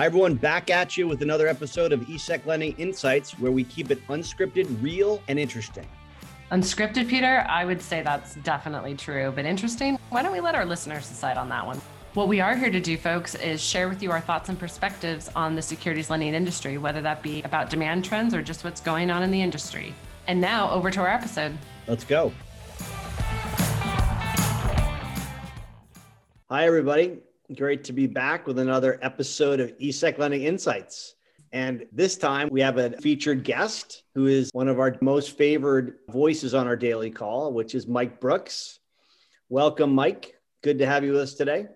Hi, everyone. Back at you with another episode of ESEC Lending Insights, where we keep it unscripted, real, and interesting. Unscripted, Peter? I would say that's definitely true, but interesting? Why don't we let our listeners decide on that one? What we are here to do, folks, is share with you our thoughts and perspectives on the securities lending industry, whether that be about demand trends or just what's going on in the industry. And now over to our episode. Let's go. Hi, everybody. Great to be back with another episode of ESEC Lending Insights. And this time we have a featured guest who is one of our most favored voices on our daily call, which is Mike Brooks. Welcome, Mike. Good to have you with us today.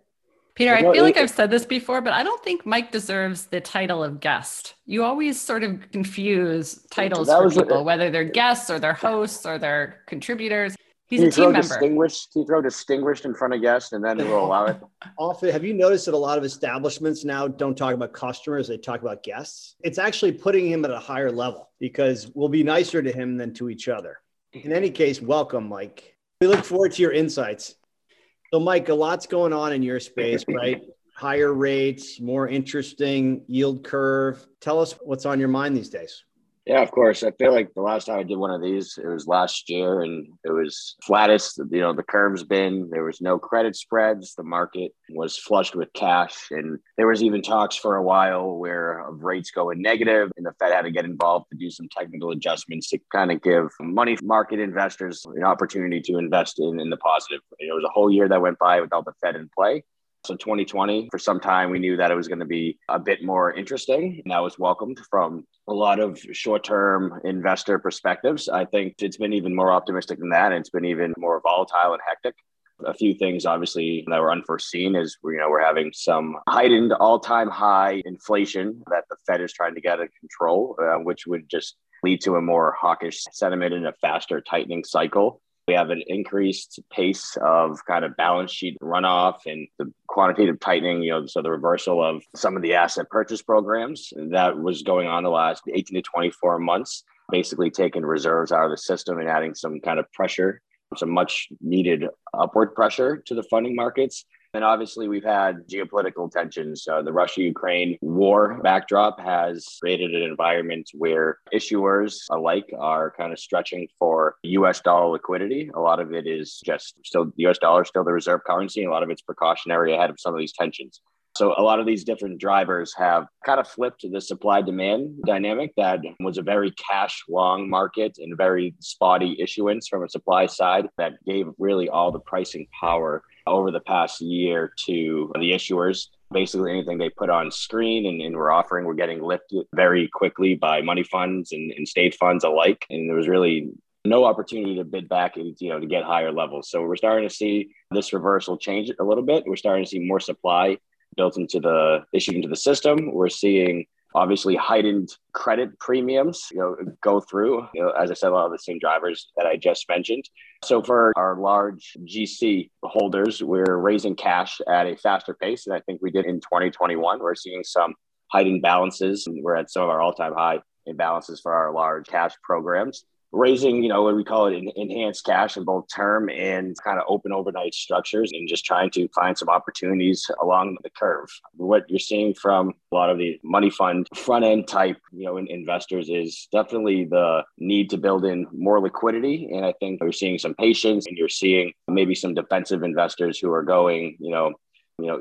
Peter, I feel like I've said this before, but I don't think Mike deserves the title of guest. You always sort of confuse titles for people, whether they're guests or they're hosts or they're contributors. He's a team member. You throw distinguished in front of guests and then we'll allow it. Often, have you noticed that a lot of establishments now don't talk about customers, they talk about guests? It's actually putting him at a higher level because we'll be nicer to him than to each other. In any case, welcome, Mike. We look forward to your insights. So, Mike, a lot's going on in your space, right? Higher rates, more interesting yield curve. Tell us what's on your mind these days. Yeah, of course. I feel like the last time I did one of these, it was last year and it was flattest, the curve's been, there was no credit spreads. The market was flushed with cash and there was even talks for a while where rates going negative and the Fed had to get involved to do some technical adjustments to kind of give money market investors an opportunity to invest in the positive. It was a whole year that went by without the Fed in play. So 2020, for some time, we knew that it was going to be a bit more interesting. And that was welcomed from a lot of short-term investor perspectives. I think it's been even more optimistic than that. And it's been even more volatile and hectic. A few things, obviously, that were unforeseen is, we're having some heightened all-time high inflation that the Fed is trying to get under control, which would just lead to a more hawkish sentiment and a faster tightening cycle. We have an increased pace of kind of balance sheet runoff and the quantitative tightening, so the reversal of some of the asset purchase programs that was going on the last 18 to 24 months, basically taking reserves out of the system and adding some kind of pressure, some much needed upward pressure to the funding markets. And obviously, we've had geopolitical tensions. The Russia-Ukraine war backdrop has created an environment where issuers alike are kind of stretching for U.S. dollar liquidity. A lot of it is just still the U.S. dollar is still the reserve currency. And a lot of it's precautionary ahead of some of these tensions. So a lot of these different drivers have kind of flipped the supply-demand dynamic that was a very cash-long market and very spotty issuance from a supply side that gave really all the pricing power over the past year to the issuers. Basically anything they put on screen and were offering, were getting lifted very quickly by money funds and state funds alike. And there was really no opportunity to bid back and, to get higher levels. So we're starting to see this reversal change a little bit. We're starting to see more supply built into the issued into the system. We're seeing obviously heightened credit premiums, go through, as I said, a lot of the same drivers that I just mentioned. So for our large GC holders, we're raising cash at a faster pace than I think we did in 2021. We're seeing some heightened balances. We're at some of our all-time high imbalances for our large cash programs. Raising, what we call it, enhanced cash in both term and kind of open overnight structures and just trying to find some opportunities along the curve. What you're seeing from a lot of the money fund front end type, investors is definitely the need to build in more liquidity. And I think you're seeing some patience and you're seeing maybe some defensive investors who are going,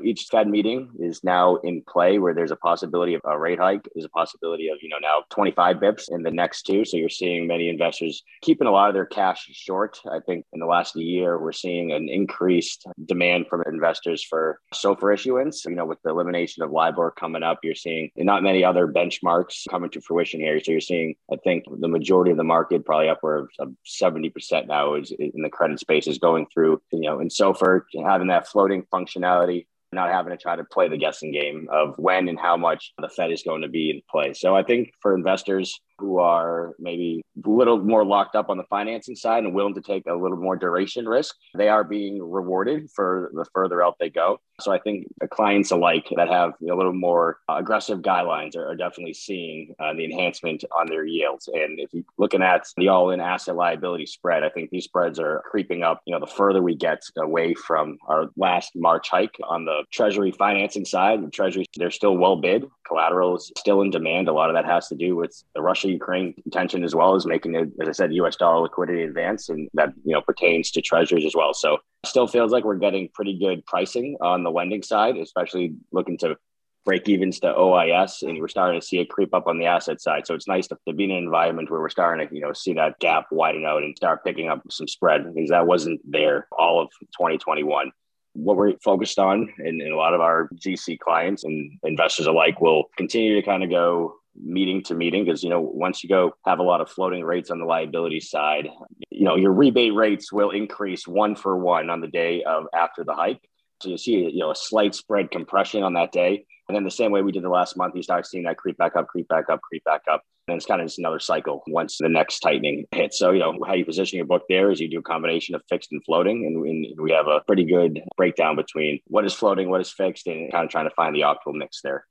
each Fed meeting is now in play where there's a possibility of a rate hike, there's a possibility of, now 25 bips in the next two. So you're seeing many investors keeping a lot of their cash short. I think in the last year, we're seeing an increased demand from investors for SOFR issuance. With the elimination of LIBOR coming up, you're seeing not many other benchmarks coming to fruition here. So you're seeing, I think, the majority of the market, probably upward of 70% now is in the credit space is going through, in SOFR, having that floating functionality. Not having to try to play the guessing game of when and how much the Fed is going to be in play. So I think for investors who are maybe a little more locked up on the financing side and willing to take a little more duration risk, they are being rewarded for the further out they go. So I think clients alike that have a little more aggressive guidelines are definitely seeing the enhancement on their yields. And if you're looking at the all-in asset liability spread, I think these spreads are creeping up, the further we get away from our last March hike on the Treasury financing side. The Treasury, they're still well bid. collateral is still in demand. A lot of that has to do with the Russia-Ukraine tension, as well as making it, as I said, U.S. dollar liquidity advance, and that, you know, pertains to treasuries as well. So it still feels like we're getting pretty good pricing on the lending side, especially looking to break evens to OIS, and we're starting to see it creep up on the asset side. So it's nice to be in an environment where we're starting to, you know, see that gap widen out and start picking up some spread, because that wasn't there all of 2021. What we're focused on, and a lot of our GC clients and investors alike will continue to kind of go meeting to meeting, because, you know, once you go have a lot of floating rates on the liability side, you know, your rebate rates will increase 1-for-1 on the day of after the hike. So you see, you know, a slight spread compression on that day. And then the same way we did the last month, you start seeing that creep back up, creep back up, creep back up. And it's kind of just another cycle once the next tightening hits. So, you know, how you position your book there is you do a combination of fixed and floating. And we have a pretty good breakdown between what is floating, what is fixed, and kind of trying to find the optimal mix there.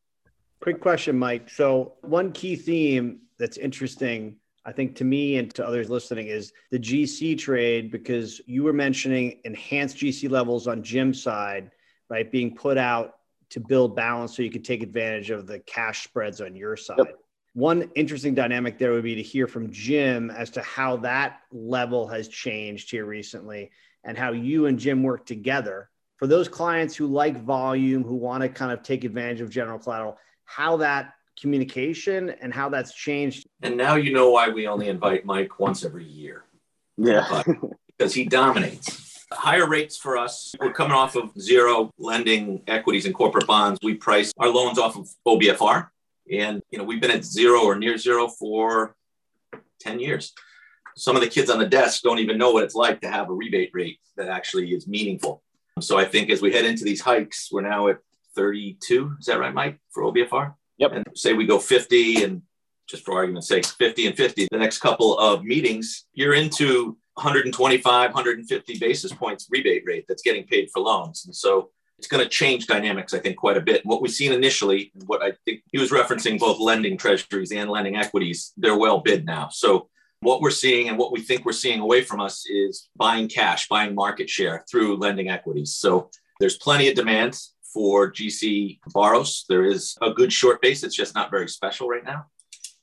Quick question, Mike. So one key theme that's interesting, I think, to me and to others listening, is the GC trade, because you were mentioning enhanced GC levels on Jim's side, right, being put out to build balance so you could take advantage of the cash spreads on your side. Yep. One interesting dynamic there would be to hear from Jim as to how that level has changed here recently and how you and Jim work together. For those clients who like volume, who want to kind of take advantage of general collateral, how that communication and how that's changed. And now you know why we only invite Mike once every year. Yeah. Because he dominates. Higher rates for us. We're coming off of zero lending equities and corporate bonds. We price our loans off of OBFR. And, you know, we've been at zero or near zero for 10 years. Some of the kids on the desk don't even know what it's like to have a rebate rate that actually is meaningful. So I think as we head into these hikes, we're now at 32. Is that right, Mike, for OBFR? Yep. And say we go 50, and just for argument's sake, 50 and 50, the next couple of meetings, you're into 125, 150 basis points rebate rate that's getting paid for loans. And so it's going to change dynamics, I think, quite a bit. What we've seen initially, what I think he was referencing, both lending treasuries and lending equities, they're well bid now. So what we're seeing and what we think we're seeing away from us is buying cash, buying market share through lending equities. So there's plenty of demand for GC borrows. There is a good short base. It's just not very special right now.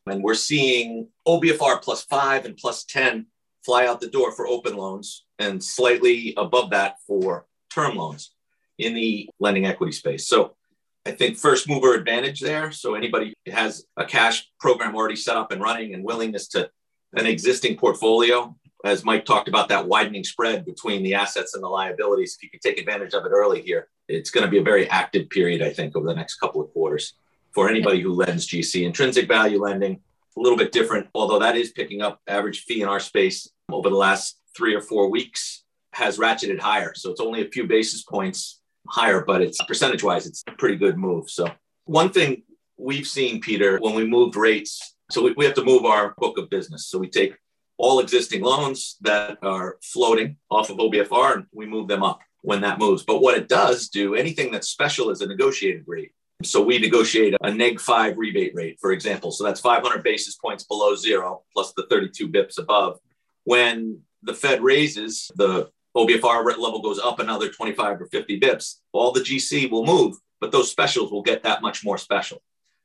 And we're seeing OBFR +5 and +10 fly out the door for open loans and slightly above that for term loans in the lending equity space. So I think first mover advantage there. So anybody who has a cash program already set up and running and willingness to an existing portfolio, as Mike talked about, that widening spread between the assets and the liabilities, if you could take advantage of it early here, it's going to be a very active period, I think, over the next couple of quarters for anybody who lends GC. Intrinsic value lending, a little bit different, although that is picking up. Average fee in our space over the last 3 or 4 weeks has ratcheted higher. So it's only a few basis points higher, but it's percentage-wise, it's a pretty good move. So one thing we've seen, Peter, when we moved rates, so we have to move our book of business. So we take all existing loans that are floating off of OBFR and we move them up when that moves. But what it does do, anything that's special is a negotiated rate. So we negotiate a -5 rebate rate, for example. So that's 500 basis points below zero, plus the 32 bips above. When the Fed raises, the OBFR level goes up another 25 or 50 bips. All the GC will move, but those specials will get that much more special.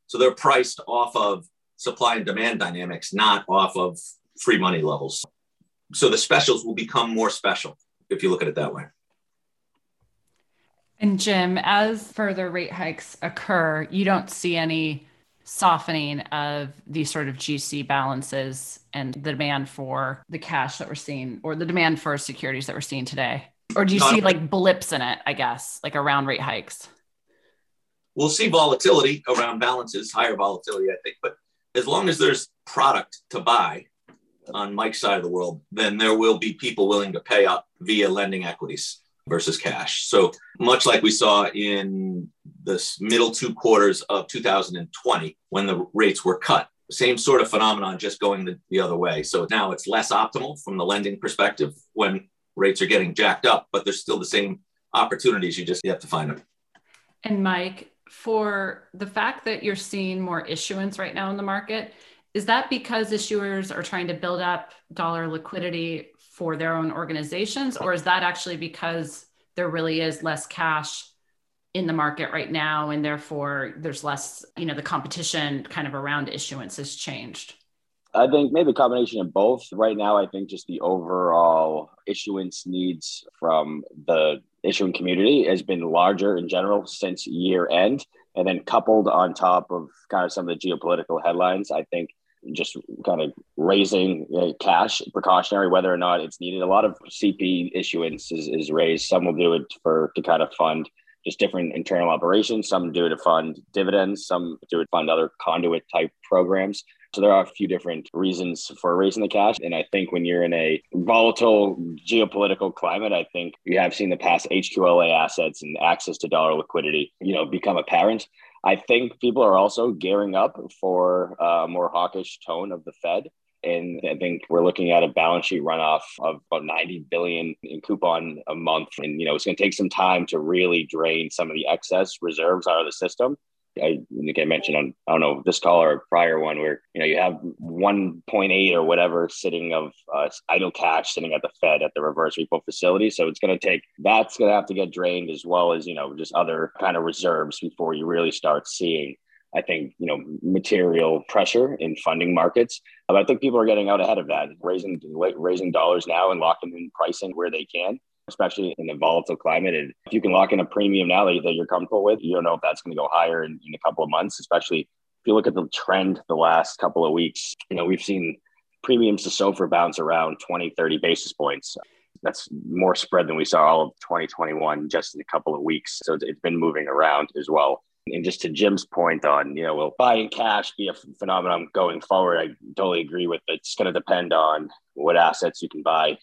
So they're priced off of supply and demand dynamics, not off of free money levels. So the specials will become more special, if you look at it that way. And Jim, as further rate hikes occur, you don't see any softening of these sort of GC balances and the demand for the cash that we're seeing, or the demand for securities that we're seeing today? Or do you see like blips in it, I guess, like around rate hikes? We'll see volatility around balances, higher volatility, I think. But as long as there's product to buy on Mike's side of the world, then there will be people willing to pay up via lending equities versus cash. So much like we saw in the middle 2 quarters of 2020, when the rates were cut, same sort of phenomenon, just going the other way. So now it's less optimal from the lending perspective when rates are getting jacked up, but there's still the same opportunities. You just have to find them. And Mike, for the fact that you're seeing more issuance right now in the market, is that because issuers are trying to build up dollar liquidity for their own organizations, or is that actually because there really is less cash in the market right now, and therefore there's less, you know, the competition kind of around issuance has changed? I think maybe a combination of both. Right now, I think just the overall issuance needs from the issuing community has been larger in general since year end. And then coupled on top of kind of some of the geopolitical headlines, I think just kind of raising cash precautionary, whether or not it's needed. A lot of CP issuance is raised. Some will do it to kind of fund just different internal operations. Some do it to fund dividends. Some do it to fund other conduit type programs. So there are a few different reasons for raising the cash. And I think when you're in a volatile geopolitical climate, I think you have seen the past HQLA assets and access to dollar liquidity, you know, become apparent. I think people are also gearing up for a more hawkish tone of the Fed. And I think we're looking at a balance sheet runoff of about 90 billion in coupon a month. And, you know, it's going to take some time to really drain some of the excess reserves out of the system. I think I mentioned on, I don't know, this call or a prior one where, you know, you have 1.8 or whatever sitting of idle cash sitting at the Fed at the reverse repo facility. So it's going to take, that's going to have to get drained as well as, you know, just other kind of reserves before you really start seeing, I think, you know, material pressure in funding markets. But I think people are getting out ahead of that, raising dollars now and locking in pricing where they can, especially in a volatile climate. And if you can lock in a premium now that you're comfortable with, you don't know if that's going to go higher in a couple of months, especially if you look at the trend the last couple of weeks. You know, we've seen premiums to SOFR bounce around 20, 30 basis points. That's more spread than we saw all of 2021 just in a couple of weeks. So it's been moving around as well. And just to Jim's point on, you know, will buying cash be a phenomenon going forward? I totally agree with it. It's going to depend on what assets you can buy.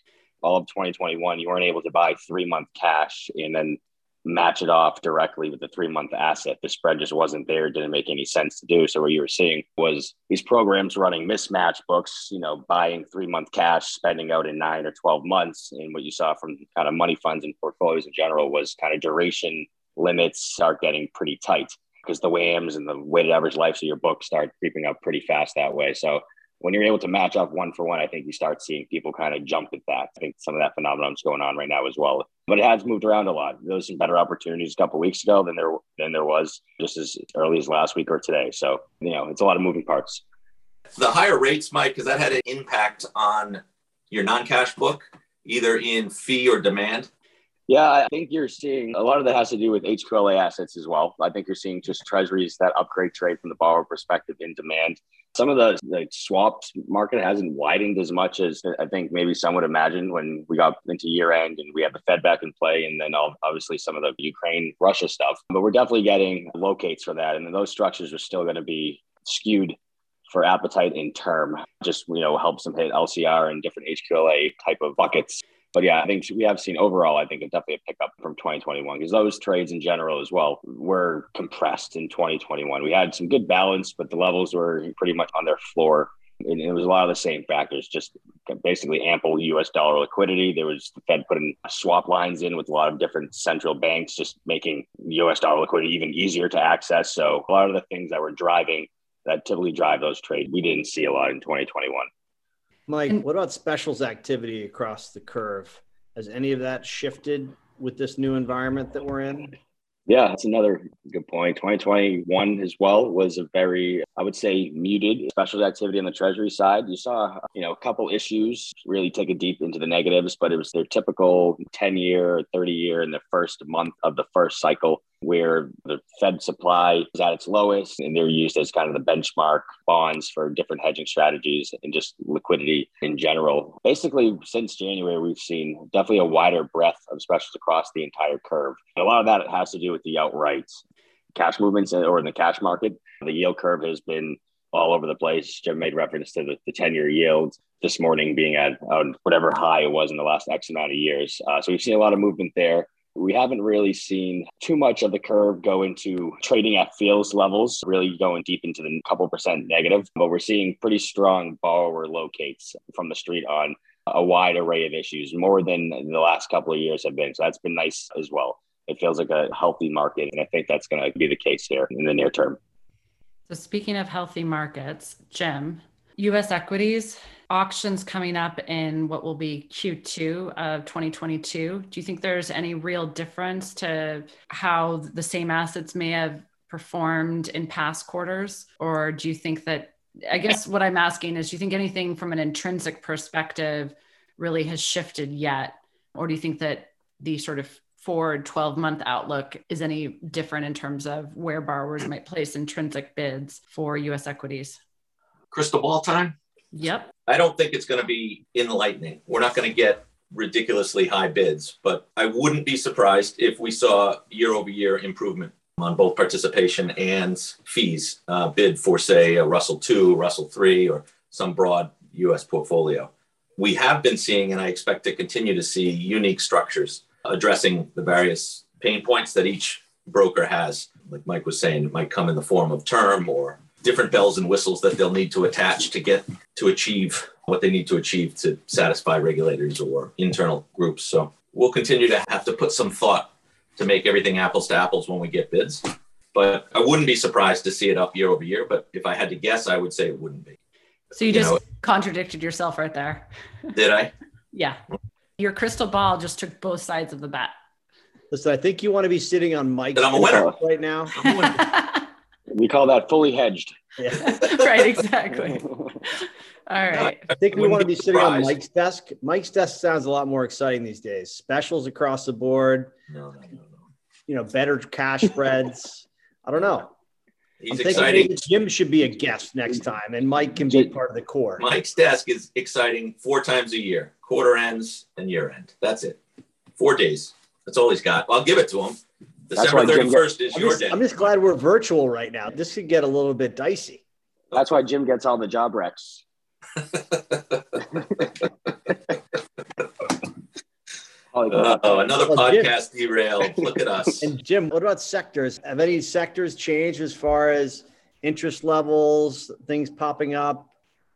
All of 2021, you weren't able to buy 3-month cash and then match it off directly with the 3-month asset. The spread just wasn't there. It didn't make any sense to do. So what you were seeing was these programs running mismatch books, you know, buying 3-month cash, spending out in 9 or 12 months. And what you saw from kind of money funds and portfolios in general was kind of duration limits start getting pretty tight because the WAMs and the weighted average lives of your book start creeping up pretty fast that way. So when you're able to match up 1-for-1, I think you start seeing people kind of jump at that. I think some of that phenomenon is going on right now as well. But it has moved around a lot. There was some better opportunities a couple of weeks ago than there was just as early as last week or today. So, you know, it's a lot of moving parts. The higher rates, Mike, because that had an impact on your non-cash book, either in fee or demand? Yeah, I think you're seeing a lot of that has to do with HQLA assets as well. I think you're seeing just treasuries that upgrade trade from the borrower perspective in demand. Some of the swaps market hasn't widened as much as I think maybe some would imagine when we got into year end and we had the Fed back in play and then obviously some of the Ukraine-Russia stuff. But we're definitely getting locates for that. And those structures are still going to be skewed for appetite in term. Just, you know, helps them hit LCR and different HQLA type of buckets. But yeah, I think we have seen overall, I think it's definitely a pickup from 2021 because those trades in general as well were compressed in 2021. We had some good balance, but the levels were pretty much on their floor. And it was a lot of the same factors, just basically ample U.S. dollar liquidity. There was the Fed putting swap lines in with a lot of different central banks, just making U.S. dollar liquidity even easier to access. So a lot of the things that were driving, that typically drive those trades, we didn't see a lot in 2021. Mike, what about specials activity across the curve? Has any of that shifted with this new environment that we're in? Yeah, that's another good point. 2021 as well was a very, I would say, muted specials activity on the treasury side. You saw, you know, a couple issues really take a deep into the negatives, but it was their typical 10-year, 30-year in the first month of the first cycle where the Fed supply is at its lowest and they're used as kind of the benchmark bonds for different hedging strategies and just liquidity in general. Basically, since January, we've seen definitely a wider breadth of specials across the entire curve. And a lot of that has to do with the outright cash movements or in the cash market. The yield curve has been all over the place. Jim made reference to the 10-year yield this morning being at whatever high it was in the last X amount of years. So we've seen a lot of movement there. We haven't really seen too much of the curve go into trading at feels levels, really going deep into the couple percent negative, but we're seeing pretty strong borrower locates from the street on a wide array of issues, more than the last couple of years have been. So that's been nice as well. It feels like a healthy market, and I think that's going to be the case here in the near term. So speaking of healthy markets, Jim, U.S. equities, auctions coming up in what will be Q2 of 2022. Do you think there's any real difference to how the same assets may have performed in past quarters? Or do you think that, I guess what I'm asking is, do you think anything from an intrinsic perspective really has shifted yet? Or do you think that the sort of forward 12-month outlook is any different in terms of where borrowers might place intrinsic bids for U.S. equities? Crystal ball time? Yep. I don't think it's going to be enlightening. We're not going to get ridiculously high bids, but I wouldn't be surprised if we saw year-over-year improvement on both participation and fees bid for, say, a Russell 2, Russell 3, or some broad U.S. portfolio. We have been seeing, and I expect to continue to see, unique structures addressing the various pain points that each broker has. Like Mike was saying, it might come in the form of term or different bells and whistles that they'll need to attach to get to achieve what they need to achieve to satisfy regulators or internal groups. So we'll continue to have to put some thought to make everything apples to apples when we get bids. But I wouldn't be surprised to see it up year over year. But if I had to guess, I would say it wouldn't be. So you just contradicted yourself right there. Did I? Yeah. Your crystal ball just took both sides of the bat. Listen, I think you want to be sitting on Mike's right now. I'm a winner. We call that fully hedged. Yeah. Right, exactly. All right. I think we want to be sitting on Mike's desk. Mike's desk sounds a lot more exciting these days. Specials across the board. No. You know, better cash spreads. I don't know. I'm thinking maybe Jim should be a guest next time, and Mike can be part of the core. Mike's desk is exciting 4 times a year, quarter ends and year end. That's it. 4 days. That's all he's got. I'll give it to him. December 31st is your day. I'm just glad we're virtual right now. This could get a little bit dicey. That's why Jim gets all the job wrecks. Another podcast derailed. Look at us. And Jim, what about sectors? Have any sectors changed as far as interest levels, things popping up,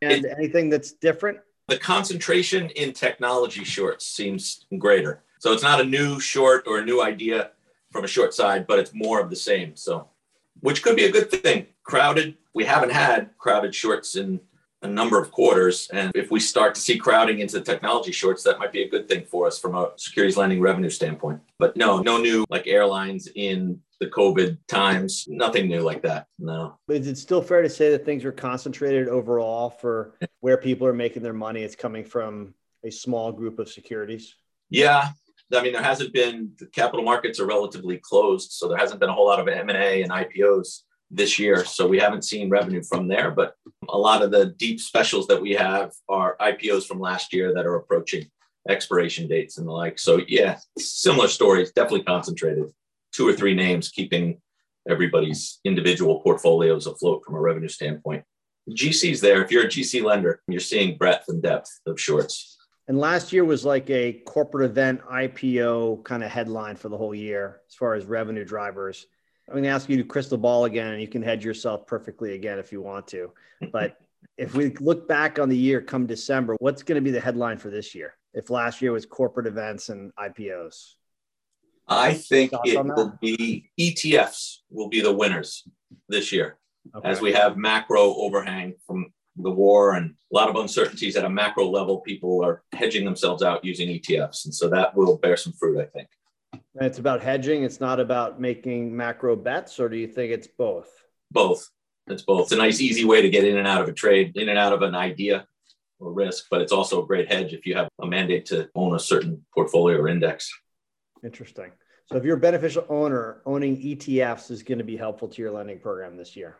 and anything that's different? The concentration in technology shorts seems greater. So it's not a new short or a new idea from a short side, but it's more of the same. So, which could be a good thing. We haven't had crowded shorts in a number of quarters. And if we start to see crowding into technology shorts, that might be a good thing for us from a securities lending revenue standpoint. But no new, like airlines in the COVID times, nothing new like that. No. Is it still fair to say that things are concentrated overall for where people are making their money? It's coming from a small group of securities. Yeah. I mean, the capital markets are relatively closed. So there hasn't been a whole lot of M&A and IPOs this year. So we haven't seen revenue from there, but a lot of the deep specials that we have are IPOs from last year that are approaching expiration dates and the like. So yeah, similar stories, definitely concentrated. 2 or 3 names keeping everybody's individual portfolios afloat from a revenue standpoint. GC's there. If you're a GC lender, you're seeing breadth and depth of shorts. And last year was like a corporate event IPO kind of headline for the whole year as far as revenue drivers. I'm going to ask you to crystal ball again, and you can hedge yourself perfectly again if you want to. But if we look back on the year come December, what's going to be the headline for this year if last year was corporate events and IPOs? I think it will be ETFs will be the winners this year, as we have macro overhang from the war and a lot of uncertainties at a macro level. People are hedging themselves out using ETFs. And so that will bear some fruit, I think. And it's about hedging. It's not about making macro bets, or do you think it's both? Both. It's both. It's a nice, easy way to get in and out of a trade, in and out of an idea or risk, but it's also a great hedge if you have a mandate to own a certain portfolio or index. Interesting. So if you're a beneficial owner, owning ETFs is going to be helpful to your lending program this year.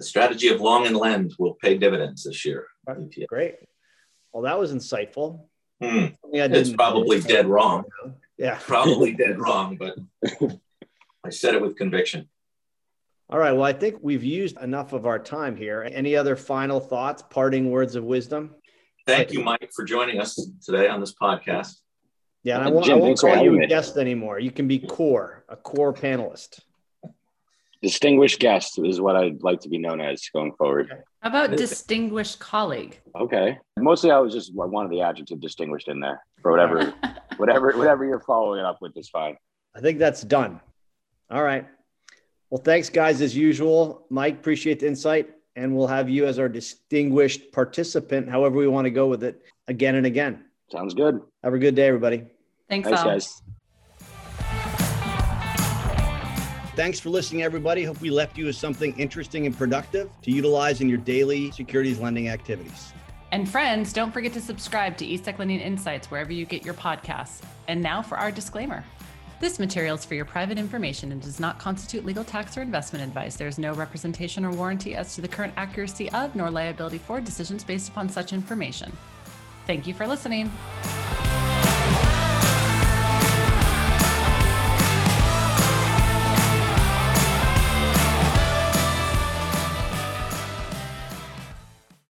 The strategy of long and lend will pay dividends this year. Right. Great. Well, that was insightful. It's probably dead wrong. Yeah, probably dead wrong, but I said it with conviction. All right. Well, I think we've used enough of our time here. Any other final thoughts, parting words of wisdom? Thank you, Mike, for joining us today on this podcast. Yeah, and I won't call you a guest anymore. You can be a core panelist. Distinguished guest is what I'd like to be known as going forward. How about distinguished colleague? Okay. Mostly I wanted the adjective distinguished in there for whatever you're following up with is fine. I think that's done. All right. Well, thanks guys. As usual, Mike, appreciate the insight. and we'll have you as our distinguished participant, however we want to go with it, again and again. Sounds good. Have a good day, everybody. Thanks guys. Thanks for listening, everybody. Hope we left you with something interesting and productive to utilize in your daily securities lending activities. And friends, don't forget to subscribe to ESEC Lending Insights wherever you get your podcasts. And now for our disclaimer. This material is for your private information and does not constitute legal, tax, or investment advice. There is no representation or warranty as to the current accuracy of nor liability for decisions based upon such information. Thank you for listening.